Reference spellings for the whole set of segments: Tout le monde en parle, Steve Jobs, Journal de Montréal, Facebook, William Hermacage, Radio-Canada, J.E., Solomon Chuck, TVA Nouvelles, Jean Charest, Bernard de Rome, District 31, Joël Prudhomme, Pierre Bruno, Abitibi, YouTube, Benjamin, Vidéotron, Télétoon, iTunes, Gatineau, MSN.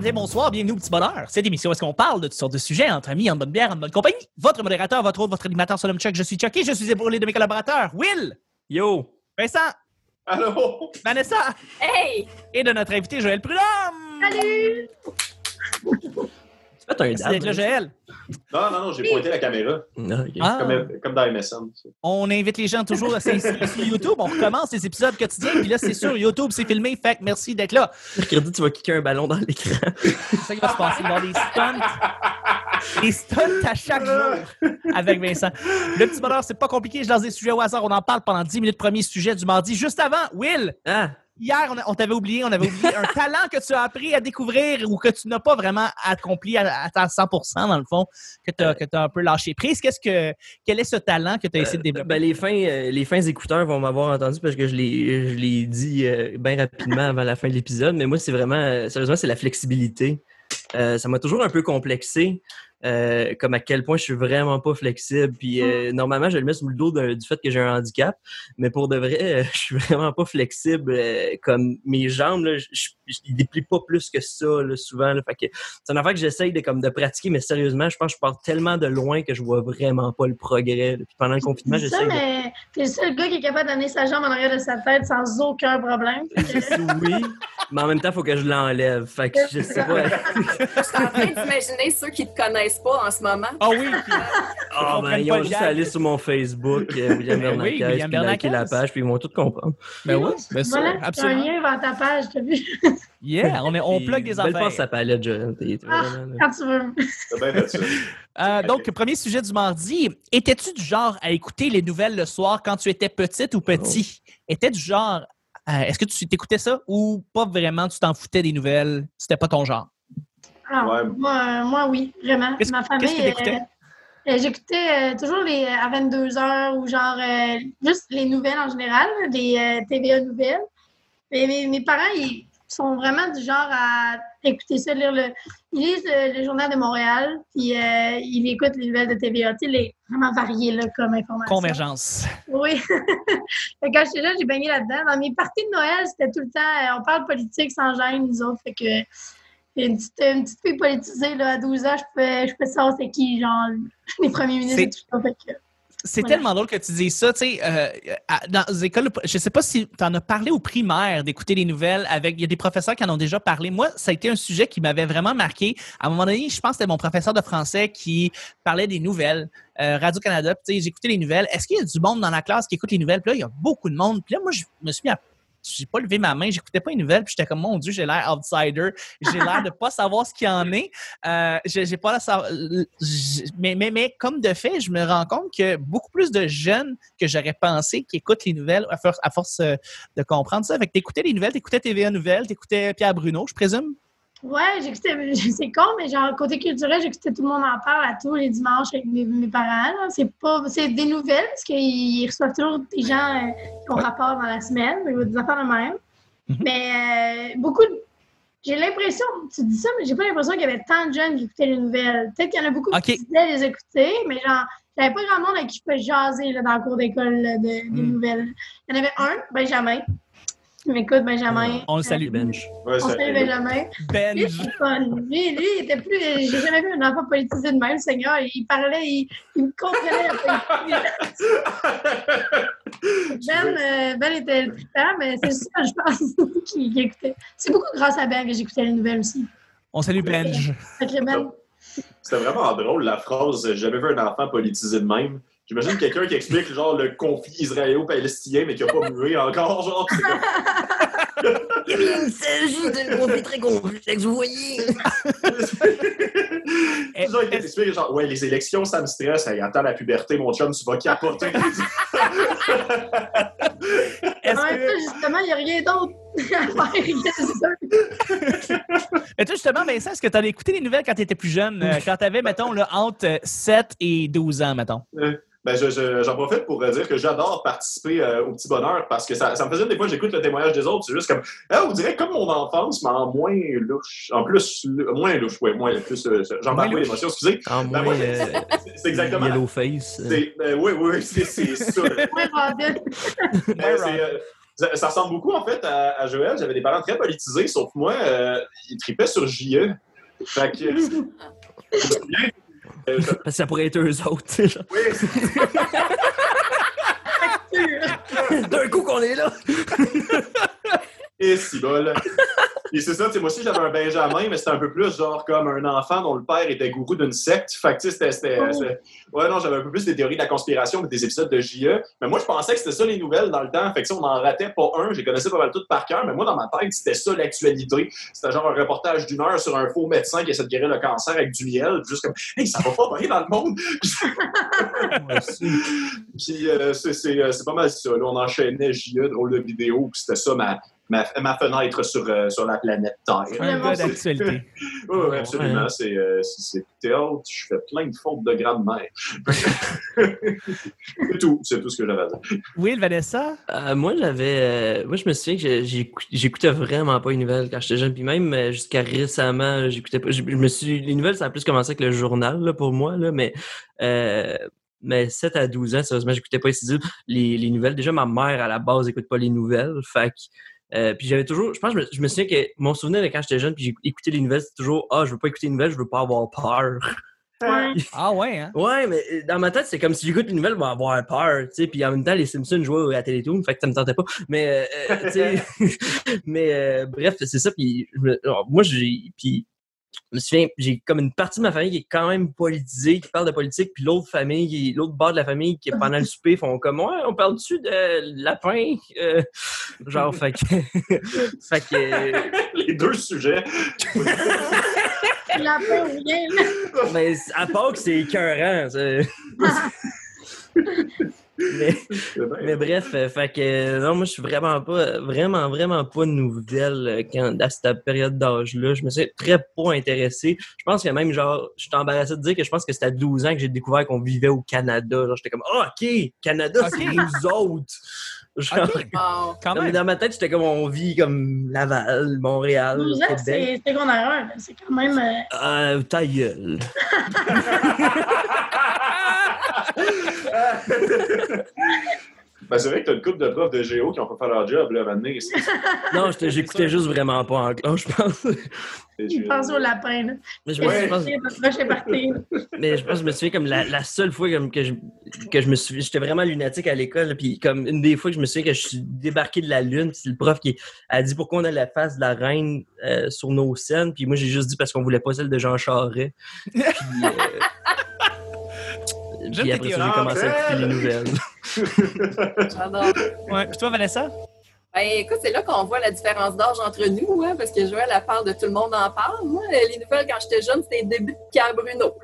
matin, bonsoir, bienvenue au Petit Bonheur. Cette émission, est-ce qu'on parle de toutes sortes de sujets, entre amis, en bonne bière, en bonne compagnie? Votre modérateur, votre hôte, votre animateur, Solomon Chuck, je suis Chuck et je suis épaulé de mes collaborateurs, Will! Yo! Vincent! Allô! Vanessa! Hey! Et de notre invité, Joël Prudhomme! Salut! C'est là, Joël. Non, j'ai pointé la caméra. Comme dans MSN. Ça. On invite les gens toujours à sur YouTube. On recommence les épisodes quotidiens. Puis là, c'est sur YouTube, c'est filmé. Fait que merci d'être là. Mercredi, tu vas kicker un ballon dans l'écran. C'est ça qui va se passer. Dans les stunts. Des stunts à chaque jour avec Vincent. Le Petit Bonheur, c'est pas compliqué. Je lance des sujets au hasard. On en parle pendant 10 minutes. Premier sujet du mardi. Juste avant, Will. Ah. Hier, on avait oublié un talent que tu as appris à découvrir ou que tu n'as pas vraiment accompli à 100%, dans le fond, que tu as un peu lâché prise. Quel est ce talent que tu as essayé de développer? Les fins écouteurs vont m'avoir entendu parce que je l'ai dit bien rapidement avant la fin de l'épisode. Mais moi, c'est vraiment, sérieusement, c'est la flexibilité. Ça m'a toujours un peu complexé, comme à quel point je suis vraiment pas flexible. Puis normalement, je le mets sous le dos du fait que j'ai un handicap, mais pour de vrai, je suis vraiment pas flexible. Comme mes jambes, là, je déplie pas plus que ça là, souvent. Là. Fait que c'est une affaire que j'essaye de pratiquer, mais sérieusement, je pense que je pars tellement de loin que je vois vraiment pas le progrès. Là. Puis pendant le confinement, j'essaye. Mais t'es le seul gars qui est capable d'amener sa jambe en arrière de sa tête sans aucun problème. Oui, mais en même temps, il faut que je l'enlève. Fait que je sais pas. Je suis en train d'imaginer ceux qui te connaissent pas en ce moment. Ah oui! Ils ont juste allé sur mon Facebook, William Hermacage, puis liké la page, puis ils vont tout comprendre. Ben oui, bien sûr. Voilà, absolument. Un lien vers ta page, t'as vu? Yeah, on plug des affaires. Belle passe à palette, Joël. Quand tu veux. C'est bien fait ça. Donc, premier sujet du mardi. Étais-tu du genre à écouter les nouvelles le soir quand tu étais petite ou petit? Oh. Étais du genre... est-ce que tu t'écoutais ça ou pas vraiment, tu t'en foutais des nouvelles? C'était pas ton genre? Alors, ouais. Moi, oui, vraiment. Ma famille, j'écoutais toujours à 22h ou genre juste les nouvelles en général, des TVA Nouvelles. Mais mes parents, ils sont vraiment du genre à écouter ça, lire ils lisent le Journal de Montréal, puis ils écoutent les nouvelles de TVA. Tu sais, vraiment varié là, comme information. Convergence. Oui. Quand j'étais là, j'ai baigné là-dedans. Dans mes parties de Noël, c'était tout le temps, on parle politique sans gêne, nous autres, fait que... Une petite fille politisée, là, à 12 ans, je peux savoir c'est qui, genre, les premiers ministres et tout ça. Fait que, c'est tellement drôle que tu dises ça, tu sais, dans les écoles, je sais pas si tu en as parlé au primaire d'écouter les nouvelles il y a des professeurs qui en ont déjà parlé. Moi, ça a été un sujet qui m'avait vraiment marqué. À un moment donné, je pense que c'était mon professeur de français qui parlait des nouvelles, Radio-Canada, tu sais, j'écoutais les nouvelles. Est-ce qu'il y a du monde dans la classe qui écoute les nouvelles? Puis là, il y a beaucoup de monde. Puis là, moi, je me suis mis à... J'ai pas levé ma main, j'écoutais pas les nouvelles, puis j'étais comme, mon Dieu, j'ai l'air outsider, j'ai l'air de pas savoir ce qu'il y en est. J'ai pas la savoir. Mais comme de fait, je me rends compte que beaucoup plus de jeunes que j'aurais pensé qui écoutent les nouvelles à force de comprendre ça. Fait que t'écoutais les nouvelles, t'écoutais TVA Nouvelles, t'écoutais Pierre Bruno, je présume? Ouais, j'écoutais, c'est con, mais genre, côté culturel, j'écoutais Tout le monde en parle à tous les dimanches avec mes parents. Là. C'est des nouvelles, parce qu'ils reçoivent toujours des gens qui ont rapport dans la semaine, des affaires de même. Mm-hmm. Mais j'ai l'impression, tu dis ça, mais j'ai pas l'impression qu'il y avait tant de jeunes qui écoutaient les nouvelles. Peut-être qu'il y en a beaucoup qui disaient les écouter, mais genre, j'avais pas grand monde avec qui je peux jaser là, dans le cours d'école là, des nouvelles. Il y en avait un, Benjamin. Tu m'écoutes, Benjamin. On le salue, Benj. On salue Benjamin. Lui, il était plus... J'ai jamais vu un enfant politisé de même, Seigneur. Il parlait, il me comprenait la politique. Ben était le préféré, mais c'est ça, je pense, qu'il écoutait. C'est beaucoup grâce à Ben que j'écoutais les nouvelles aussi. On salue Benj. C'était vraiment drôle, la phrase « J'avais vu un enfant politisé de même ». J'imagine quelqu'un qui explique genre le conflit israélo-palestinien, mais qui n'a pas mué encore, genre. Il s'agit d'un conflit très complexe, vous voyez. Genre, il t'explique genre, ouais, les élections, ça me stresse. Hey, attends la puberté, mon chum, tu vas capoter. Justement, il n'y a rien d'autre à faire. Mais toi, justement, Vincent, est-ce que tu avais écouté les nouvelles quand tu étais plus jeune? Quand tu avais, mettons, là, entre 7 et 12 ans, mettons? Ben, j'en profite pour dire que j'adore participer au Petit Bonheur parce que ça me faisait des fois, j'écoute le témoignage des autres, c'est juste comme, on dirait comme mon enfance, mais en moins louche. En plus, moins louche, oui, moins plus. J'en parle pas l'émotion, excusez. En ben, moins, c'est exactement. Yellow face. Oui, c'est ça. Moins Ça ressemble beaucoup, en fait, à Joël. J'avais des parents très politisés, sauf moi, ils tripaient sur J.E. Fait que... Parce que ça pourrait être eux autres. Oui! D'un coup qu'on est là! Et si bol! Et c'est ça, tu sais, moi aussi, j'avais un Benjamin, mais c'était un peu plus genre comme un enfant dont le père était gourou d'une secte. Fait que, tu sais, c'était... Ouais, non, j'avais un peu plus des théories de la conspiration que des épisodes de J.E. Mais moi, je pensais que c'était ça, les nouvelles, dans le temps. Fait que, si on n'en ratait pas un. J'ai connaissais pas mal tout par cœur, mais moi, dans ma tête, c'était ça, l'actualité. C'était genre un reportage d'une heure sur un faux médecin qui essaie de guérir le cancer avec du miel. Juste comme, hey, ça va pas bien dans le monde! Puis, c'est pas mal ça. Là, on enchaînait J.E., drôle de vidéo, puis c'était ça, ma fenêtre sur la planète Terre. Un gars d'actualité. Oui, ouais, absolument. Ouais. C'est théâtre. Je fais plein de fautes de grammaire. C'est tout ce que j'avais à dire. Oui, Vanessa? Moi, j'avais... Moi, je me souviens que j'écoutais vraiment pas les nouvelles quand j'étais jeune. Puis même jusqu'à récemment, j'écoutais pas... Les nouvelles, ça a plus commencé avec le journal, là, pour moi. Là, mais 7 à 12 ans, sérieusement, j'écoutais pas les nouvelles. Déjà, ma mère, à la base, n'écoute pas les nouvelles. Fait que... puis j'avais toujours, je me souviens que mon souvenir de quand j'étais jeune, puis j'écoutais les nouvelles, c'était toujours « Ah, je veux pas écouter les nouvelles, je veux pas avoir peur. » Ah ouais, hein? Ouais, mais dans ma tête, c'est comme si j'écoute les nouvelles, je vais avoir peur, tu sais, puis en même temps, les Simpsons jouaient à Télétoon, fait que ça me tentait pas, mais, tu sais, mais bref, c'est ça, puis moi, je me souviens, j'ai comme une partie de ma famille qui est quand même politisée, qui parle de politique, puis l'autre bord de la famille qui, pendant le souper, font comme « Ouais, on parle-tu de lapin? » Genre, fait que... Les deux sujets. Lapin ou rien, là. Mais à part que c'est écœurant, c'est... mais bref, fait que non, moi je suis vraiment pas nouvelle quand, à cette période d'âge-là. Je me suis très pas intéressé. Je pense que même, genre, je suis embarrassé de dire que je pense que c'était à 12 ans que j'ai découvert qu'on vivait au Canada. Genre, j'étais comme, ah, oh, OK, Canada, c'est nous autres. Genre, okay. Oh, quand même. Dans ma tête, j'étais comme, on vit comme Laval, Montréal, Québec. C'est secondaire, mais c'est quand même... ta gueule. Ben, c'est vrai que t'as une couple de profs de géo qui ont pas fait leur job, là, maintenant. Non, j'écoutais juste vraiment pas en classe, je pense. Ils pensent au lapin, là. Mais je me souviens comme la seule fois que je me souviens, j'étais vraiment lunatique à l'école, puis comme une des fois que je me souviens que je suis débarqué de la lune, puis c'est le prof qui a dit pourquoi on a la face de la reine sur nos scènes, puis moi j'ai juste dit parce qu'on voulait pas celle de Jean Charest. Puis... Puis après ça, j'ai commencé à écouter les nouvelles. J'adore. Ouais. Puis toi, Vanessa? Ben, écoute, c'est là qu'on voit la différence d'âge entre nous, hein, parce que Joël, à part de Tout le monde en parle, moi, les nouvelles, quand j'étais jeune, c'était le début de Pierre Bruno.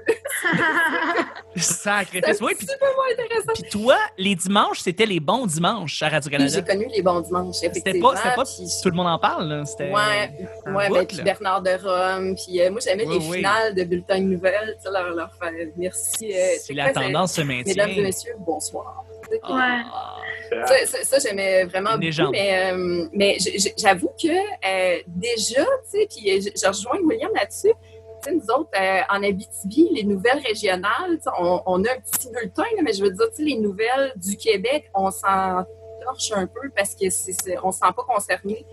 Sacré. C'est super moins intéressant. Puis toi, les dimanches, c'était les bons dimanches à Radio-Canada. J'ai connu les bons dimanches, effectivement. C'était pas puis... Tout le monde en parle, là. C'était ben, puis Bernard de Rome. Puis moi, j'aimais les finales de bulletins de nouvelles. Tu sais, leur faire merci. Si la tendance se maintient. Mesdames et messieurs, bonsoir. Ouais. Ça, j'aimais vraiment beaucoup, mais j'avoue que déjà, tu sais, puis je rejoins William là-dessus, tu sais, nous autres, en Abitibi, les nouvelles régionales, on a un petit bulletin, là, mais je veux dire, tu sais, les nouvelles du Québec, on s'en torche un peu parce que on se sent pas concerné.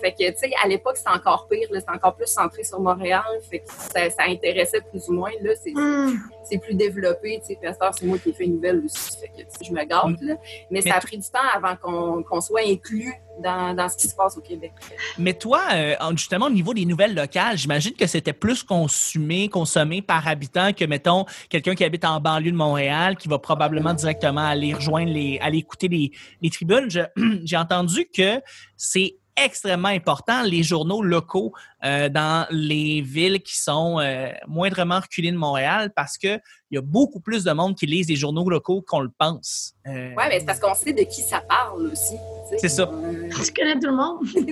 Fait que, tu sais, à l'époque, c'était encore pire, là, c'était encore plus centré sur Montréal, fait que ça intéressait plus ou moins, là, c'est plus développé, tu sais, puis à ce temps, c'est moi qui ai fait une nouvelle aussi, fait que, je me gâte, là, mais ça a pris du temps avant qu'on soit inclus dans ce qui se passe au Québec. Mais toi, justement, au niveau des nouvelles locales, j'imagine que c'était plus consommé par habitant que, mettons, quelqu'un qui habite en banlieue de Montréal, qui va probablement directement aller rejoindre, aller écouter les tribunes. J'ai entendu que c'est extrêmement important, les journaux locaux dans les villes qui sont moindrement reculées de Montréal, parce qu'il y a beaucoup plus de monde qui lisent les journaux locaux qu'on le pense. Oui, mais c'est parce qu'on sait de qui ça parle aussi. Tu sais. C'est ça. Tu connais tout le monde. C'est un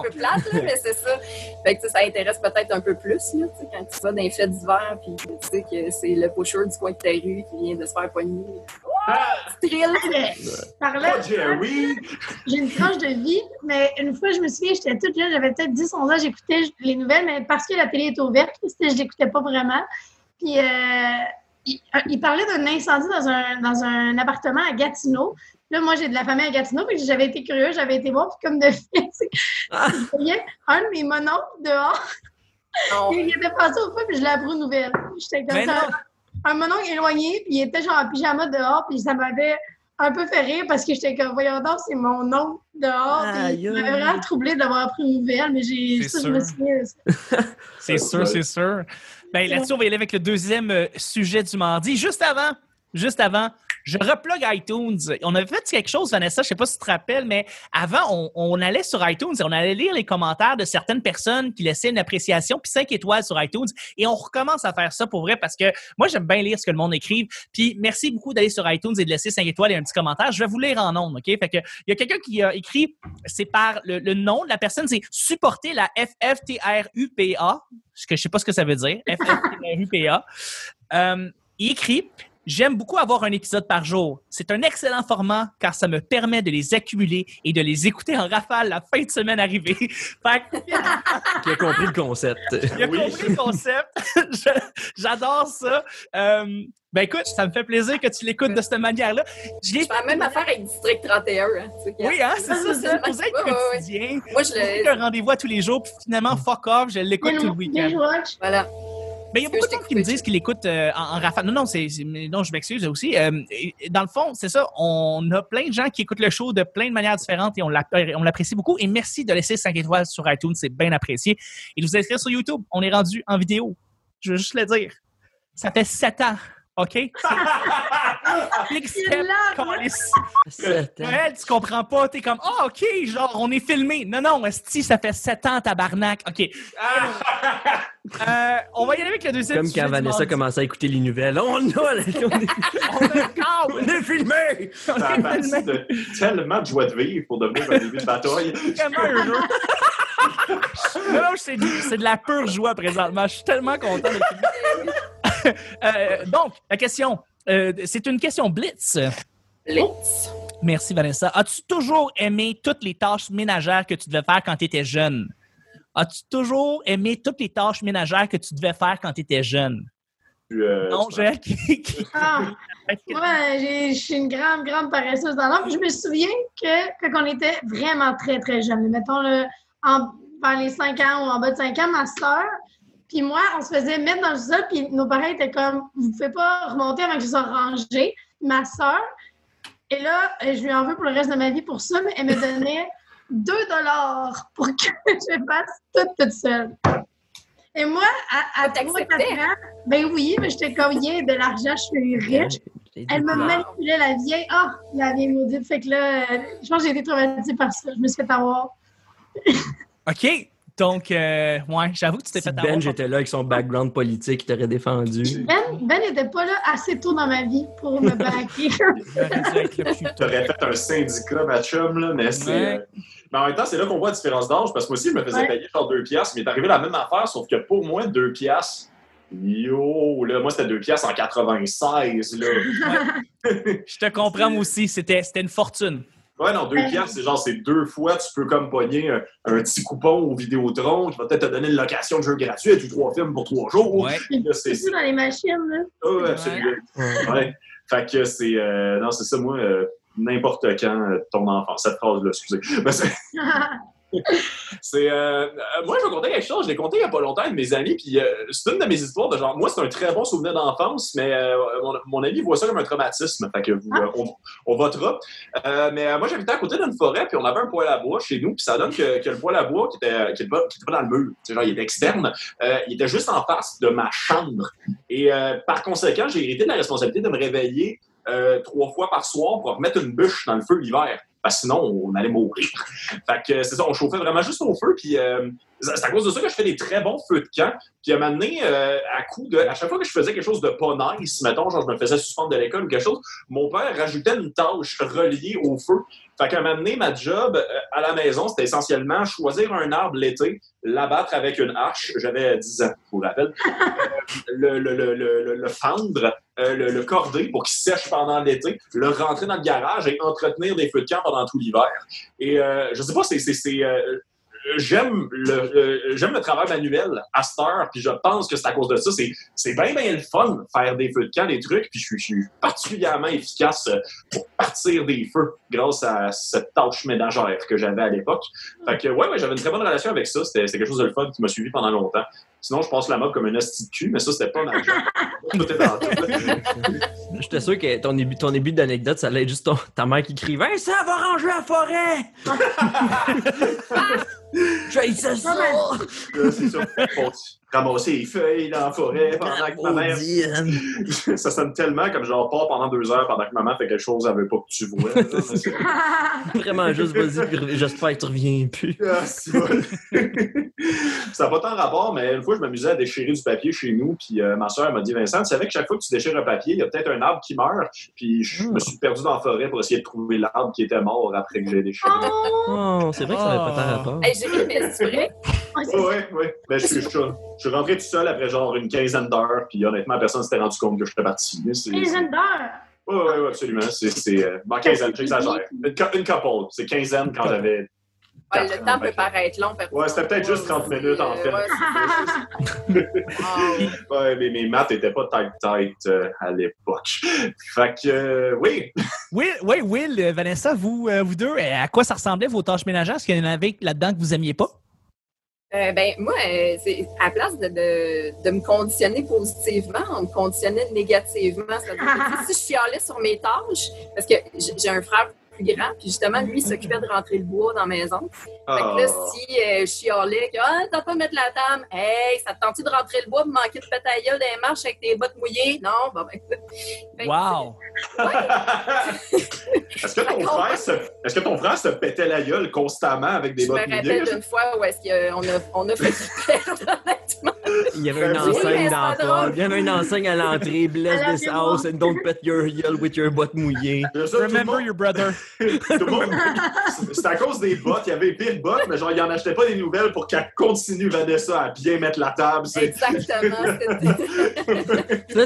peu plate, là, mais c'est ça. Fait que ça intéresse peut-être un peu plus là, quand tu vas dans les faits divers puis tu sais que c'est le pocheur du coin de ta rue qui vient de se faire pogner. J'ai une tranche de vie, mais une fois, je me souviens, j'étais toute jeune, j'avais peut-être 10, 11 ans, j'écoutais les nouvelles, mais parce que la télé est ouverte, je l'écoutais pas vraiment. Puis Il parlait d'un incendie dans un appartement à Gatineau. Là, moi, j'ai de la famille à Gatineau, puis j'avais été curieuse, j'avais été voir, puis comme de fait, je voyais un de mes mononcles dehors. Non. Il était passé au feu, puis je l'ai appris aux nouvelles. J'étais comme ça. Un mononcle éloigné, puis il était genre en pyjama dehors, puis ça m'avait un peu fait rire parce que j'étais comme, voyons donc, c'est mon oncle dehors. Ah, yeah. Ça m'avait vraiment troublée de l'avoir appris aux nouvelles, mais je me souviens de ça. C'est sûr, c'est sûr. Bien, là-dessus, on va y aller avec le deuxième sujet du mardi. Juste avant, je replogue iTunes. On avait fait quelque chose, Vanessa, je ne sais pas si tu te rappelles, mais avant, on allait sur iTunes et on allait lire les commentaires de certaines personnes qui laissaient une appréciation, puis 5 étoiles sur iTunes. Et on recommence à faire ça pour vrai parce que moi, j'aime bien lire ce que le monde écrive. Puis merci beaucoup d'aller sur iTunes et de laisser 5 étoiles et un petit commentaire. Je vais vous lire en ondes, OK? Fait que, il y a quelqu'un qui a écrit, c'est par le nom de la personne, c'est supporter la FFTRUPA. Je ne sais pas ce que ça veut dire. FFTRUPA. Il écrit. J'aime beaucoup avoir un épisode par jour. C'est un excellent format car ça me permet de les accumuler et de les écouter en rafale la fin de semaine arrivée. Fait que... Il a compris le concept. J'adore ça. Ben écoute, ça me fait plaisir que tu l'écoutes de cette manière-là. Je fais la même affaire avec District 31. Hein, oui, hein, c'est ça. Vous êtes quotidien. Moi, je un rendez-vous à tous les jours puis finalement, fuck off, je l'écoute tout le week-end. Voilà. Mais il y a beaucoup de gens qui me disent qu'ils l'écoutent en rafale. Non, je m'excuse aussi. Dans le fond, c'est ça, on a plein de gens qui écoutent le show de plein de manières différentes et on l'apprécie beaucoup. Et merci de laisser 5 étoiles sur iTunes, c'est bien apprécié. Et de vous inscrire sur YouTube, on est rendu en vidéo. Je veux juste le dire. Ça fait 7 ans. OK? Noël, tu comprends pas. T'es comme, ah, oh, OK, genre, on est filmé. Non, esti, ça fait 7 ans, tabarnak. OK. On va y aller avec le deuxième. Comme quand Vanessa commençait à écouter les nouvelles. On est filmé! Tellement de joie de vivre pour devenir un début de bataille. Non, c'est de la pure joie présentement. Je suis tellement content de filmer. Donc, la question, c'est une question blitz. Blitz. Merci, Vanessa. As-tu toujours aimé toutes les tâches ménagères que tu devais faire quand tu étais jeune? Non, Joël. Je suis une grande paresseuse dans l'âme. Je me souviens que quand on était vraiment très, très jeune, mettons vers les 5 ans ou en bas de 5 ans, ma soeur... Puis moi, on se faisait mettre dans le sol, puis nos parents étaient comme « Vous ne pouvez pas remonter avant que je sois rangée. » Ma soeur, et là, je lui en veux pour le reste de ma vie pour ça, mais elle me donnait $2 pour que je fasse toute seule. Et moi, à 3-4 ans, ben oui, mais j'étais comme « Yeah, de l'argent, je suis riche. » Elle me manipulait la vieille. La vieille maudite. Fait que là, je pense que j'ai été traumatisée par ça. Je me suis fait avoir. OK. Donc, j'avoue que tu t'es fait avoir. Ben, j'étais là avec son background politique, il t'aurait défendu. Ben n'était pas là assez tôt dans ma vie pour me backer. T'aurais fait un syndicat, ma chum, là, mais c'est... Mais en même temps, c'est là qu'on voit la différence d'âge, parce que moi aussi, je me faisais payer par $2, mais il est arrivé la même affaire, sauf que pour moi, $2... Yo, là, moi, c'était $2 en 96, là. Je te comprends, moi aussi, c'était une fortune. Ouais, non, $2, c'est genre, c'est 2 fois, tu peux comme pogner un petit coupon au Vidéotron qui va peut-être te donner une location de jeu gratuite ou 3 films pour 3 jours. Ouais. Là, c'est dans les machines, là. Ouais, absolument. Ouais. Fait que c'est... non, c'est ça, moi, n'importe quand, ton enfant. Cette phrase-là, excusez. Ben, c'est... moi, je vais compter quelque chose. Je l'ai compté il n'y a pas longtemps avec mes amis. Puis c'est une de mes histoires de genre, moi, c'est un très bon souvenir d'enfance, mais mon ami voit ça comme un traumatisme. Fait que on votera. Mais moi, j'habitais à côté d'une forêt, puis on avait un poêle à bois chez nous. Puis ça donne que le poêle à bois qui était pas dans le mur, genre, il était externe, il était juste en face de ma chambre. Et par conséquent, j'ai hérité de la responsabilité de me réveiller 3 fois par soir pour remettre une bûche dans le feu l'hiver. Parce que sinon, on allait mourir. Fait que c'est ça, on chauffait vraiment juste au feu. Puis c'est à cause de ça que je fais des très bons feux de camp. Puis à un moment donné, à chaque fois que je faisais quelque chose de pas nice, mettons, genre je me faisais suspendre de l'école ou quelque chose, mon père rajoutait une tâche reliée au feu. Fait qu'à un moment donné, ma job à la maison, c'était essentiellement choisir un arbre l'été, l'abattre avec une hache. J'avais 10 ans, je vous rappelle. Le fendre, le corder pour qu'il sèche pendant l'été, le rentrer dans le garage et entretenir des feux de camp pendant tout l'hiver. Et je sais pas, j'aime le travail manuel à cette heure, puis je pense que c'est à cause de ça. C'est bien, bien le fun de faire des feux de camp, des trucs, puis je suis particulièrement efficace pour partir des feux grâce à cette tâche ménagère que j'avais à l'époque. Fait que, ouais, j'avais une très bonne relation avec ça. C'était quelque chose de le fun qui m'a suivi pendant longtemps. Sinon, je passe la mob comme un hostie de cul, mais ça, c'était pas mal. J'étais sûr que ton début d'anecdote, ça allait être juste ta mère qui criait « Ça va ranger la forêt! » J'ai ça, ça! Là, c'est sûr, pour ramasser les feuilles dans la forêt pendant que ma mère... Ça sonne tellement comme genre pars pendant 2 heures pendant que maman fait quelque chose, elle veut pas que tu vois. Vraiment juste, vas-y, j'espère que tu reviens plus. Ah, c'est bon. Ça n'a pas tant rapport, mais une fois, je m'amusais à déchirer du papier chez nous, puis ma soeur m'a dit « Vincent, tu savais que chaque fois que tu déchires un papier, il y a peut-être un arbre qui meurt, puis je me suis perdu dans la forêt pour essayer de trouver l'arbre qui était mort après que j'ai déchiré. Oh. » Oh, c'est vrai que ça n'avait pas tant rapport. Oui. Ben, je suis rentré tout seul après genre une quinzaine d'heures, puis honnêtement, personne s'était rendu compte que j'étais parti. Quinzaine d'heures? Oui, absolument. Bon, quinzaine, j'exagère. Une couple, c'est quinzaine quand j'avais... Ouais, le temps peut paraître long. Ouais, c'était peut-être juste 30 minutes, en fait. Ouais, mais mes maths n'étaient pas tight à l'époque. Fait que, oui. Oui, Will, Vanessa, vous deux, à quoi ça ressemblait vos tâches ménagères? Est-ce qu'il y en avait là-dedans que vous n'aimiez pas? Moi, c'est à place de me conditionner positivement, on me conditionnait négativement. Si je chialais sur mes tâches, parce que j'ai un frère plus grand, puis justement, lui, il s'occupait de rentrer le bois dans la maison. Fait que là, si je chialais, « Ah, t'as pas mettre la table? Hey, ça te tente-tu de rentrer le bois, me manquer de péter à gueule dans les marches avec tes bottes mouillées? » Non, bon, ben... Fait que, wow! Ouais. Est-ce que ton frère se pétait la gueule constamment avec des bottes mouillées? Je me rappelle d'une fois où est-ce qu'on a fait du père, honnêtement. Il y avait une enseigne dans la porte. Il y avait une enseigne à l'entrée. Bless this house and don't pet your heel with your bottes mouillées. Remember your brother. C'est à cause des bottes. Il y avait pire bottes, mais genre, il n'en achetait pas des nouvelles pour qu'elle continue, Vanessa, à bien mettre la table. Exactement.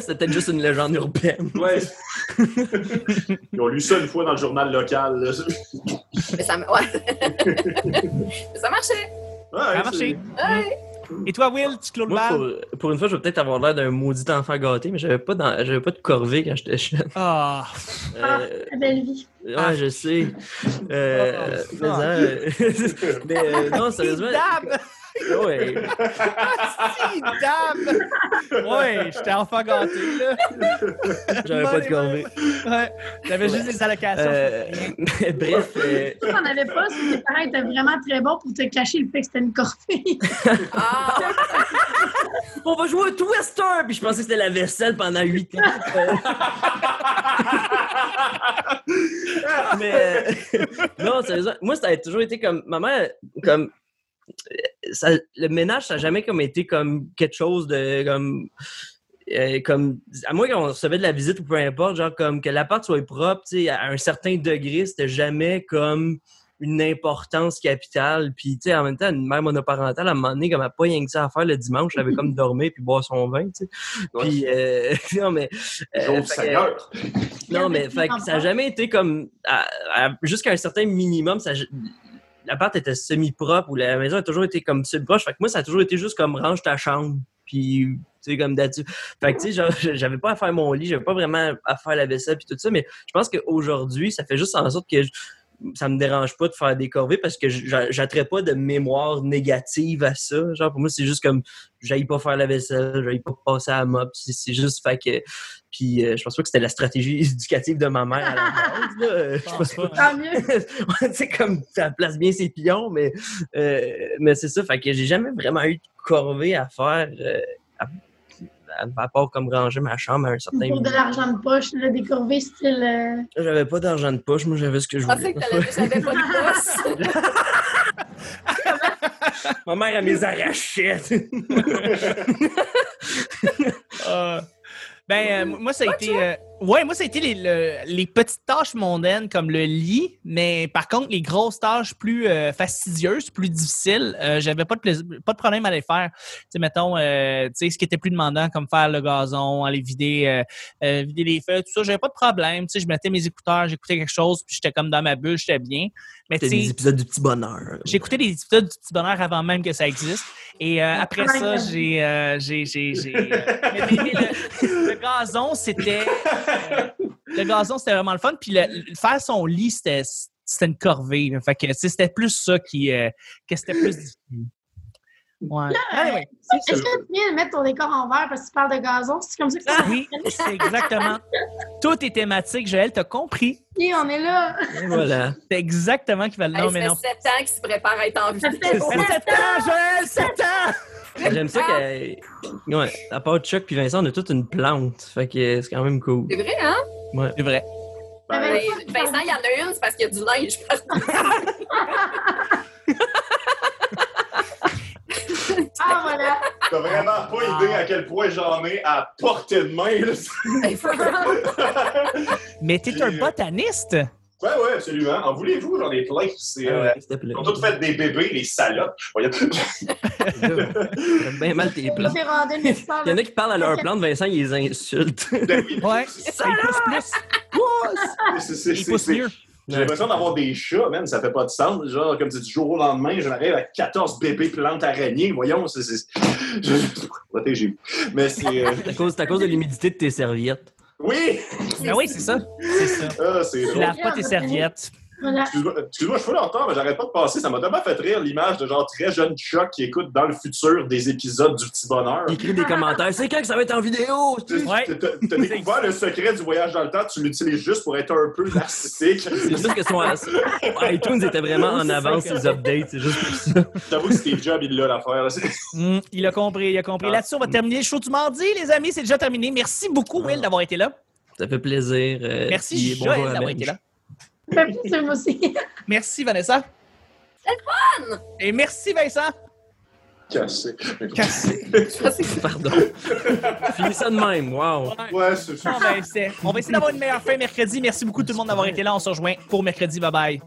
C'était peut-être juste une légende urbaine. Ouais. Ils ont lu ça une fois dans le journal local. Là. Mais ça marchait. Ouais, ça a marché. Ouais. Et toi, Will, tu clôt le bal? Pour une fois, je vais peut-être avoir l'air d'un maudit enfant gâté, mais j'avais pas de corvée quand j'étais jeune. La belle vie. Ouais, je sais. Non, sérieusement... Ouais. Si, dame! Ouais, j'étais enfant gâté, là. J'avais pas de corvée. Ouais. J'avais juste des allocations. Bref. Si t'en avais pas, c'est que tes parents étaient vraiment très bons pour te cacher le fait que c'était une corvée. Ah! On va jouer au Twister! Puis je pensais que c'était la vaisselle pendant 8 ans. Mais non, sérieusement, moi, ça a toujours été comme... Ma mère, comme... Ça, le ménage, ça n'a jamais comme été comme quelque chose de comme à moins qu'on recevait de la visite ou peu importe, genre comme que l'appart soit propre, tu sais, à un certain degré, c'était jamais comme une importance capitale. Puis tu sais, en même temps, une mère monoparentale, à un moment donné, comme elle n'a pas rien que ça à faire le dimanche, elle avait comme dormir puis boire son vin, tu sais. Puis non mais fait que ça n'a jamais été comme jusqu'à un certain minimum, ça. L'appart était semi-propre ou la maison a toujours été comme semi-propre. Fait que moi, ça a toujours été juste comme range ta chambre. Puis, tu sais, comme d'habitude. Fait que, tu sais, j'avais pas à faire mon lit, j'avais pas vraiment à faire la vaisselle puis tout ça. Mais je pense qu'aujourd'hui, ça fait juste en sorte que ça me dérange pas de faire des corvées parce que j'attrais pas de mémoire négative à ça. Genre, pour moi, c'est juste comme j'aille pas faire la vaisselle, j'aille pas passer à la mop. C'est juste, fait que. Puis je pense pas que c'était la stratégie éducative de ma mère à la base. Je pense pas. Tant mieux! C'est comme, ça place bien ses pions, mais c'est ça. Fait que j'ai jamais vraiment eu de corvée à faire à part comme ranger ma chambre à un certain moment. Pour de l'argent de poche, là, des corvées style... J'avais pas d'argent de poche. Moi, j'avais ce que je voulais. J'avais pas de poche. Ma mère, elle me les arrachait. Ben, moi, ça a été... Oui, moi, ça a été les petites tâches mondaines comme le lit, mais par contre, les grosses tâches plus fastidieuses, plus difficiles, j'avais pas de problème à les faire. Tu sais, mettons, ce qui était plus demandant, comme faire le gazon, aller vider les feuilles, tout ça, j'avais pas de problème. Tu sais, je mettais mes écouteurs, j'écoutais quelque chose, puis j'étais comme dans ma bulle, j'étais bien. Mais c'était des épisodes du Petit Bonheur. J'écoutais des épisodes du Petit Bonheur avant même que ça existe. Et après ça, le gazon, c'était... le gazon, c'était vraiment le fun. Puis faire son lit, c'était une corvée. Fait que c'était plus ça que c'était plus difficile. Ouais. Anyway, est-ce que tu viens de mettre ton décor en vert parce que tu parles de gazon? C'est comme ça que ça... Oui, c'est exactement. Tout est thématique, Joël, t'as compris. Oui, on est là. Et voilà. C'est exactement qui va le nommer. Ça fait 7 ans qu'il se prépare à être en vie. Ça fait 7 ans, Joël, 7 ans! J'aime ça que, ouais, à part Chuck puis Vincent, on a toute une plante. Fait que c'est quand même cool. C'est vrai, hein? Ouais, c'est vrai. Vincent, il y en a une, c'est parce qu'il y a du linge. Ah, voilà! T'as vraiment pas idée à quel point j'en ai à portée de main, là. Mais t'es un botaniste! Oui, oui, absolument. En voulez-vous? J'en ai plein. Ils ont tous fait des bébés, les salopes. J'aime bien mal tes plantes. Il y en a qui parlent à leurs plantes, Vincent, ils les insultent. Ouais, ils poussent plus. Ils poussent mieux. J'ai l'impression d'avoir des chats, même, ça fait pas de sens. Genre, comme c'est du jour au lendemain, j'en arrive à 14 bébés plantes araignées. Voyons, protégez-vous. Mais c'est à cause de l'humidité de tes serviettes. Oui! Ben oui, c'est ça. C'est ça. Ah, tu laves pas tes serviettes. Excuse-moi, je suis longtemps, mais j'arrête pas de passer. Ça m'a tellement fait rire l'image de genre très jeune Chuck qui écoute dans le futur des épisodes du Petit Bonheur. Il écrit des commentaires. C'est quand que ça va être en vidéo? T'as découvert le secret du voyage dans le temps. Tu l'utilises juste pour être un peu narcissique. C'est juste que iTunes était vraiment en avance sur les updates. C'est juste pour ça. J'avoue que Steve Jobs, il l'a l'affaire. Il a compris, il a compris. Là-dessus, on va terminer le show du mardi, les amis. C'est déjà terminé. Merci beaucoup, Will, d'avoir été là. Ça fait plaisir. Merci, Joël, d'avoir été là. Merci, Vanessa. C'est le fun! Et merci, Vincent. Cassé. Pardon. Finis ça de même. Wow. Ouais, c'est ça. On va essayer d'avoir une meilleure fin mercredi. Merci beaucoup tout le monde d'avoir été là. On se rejoint pour mercredi. Bye bye.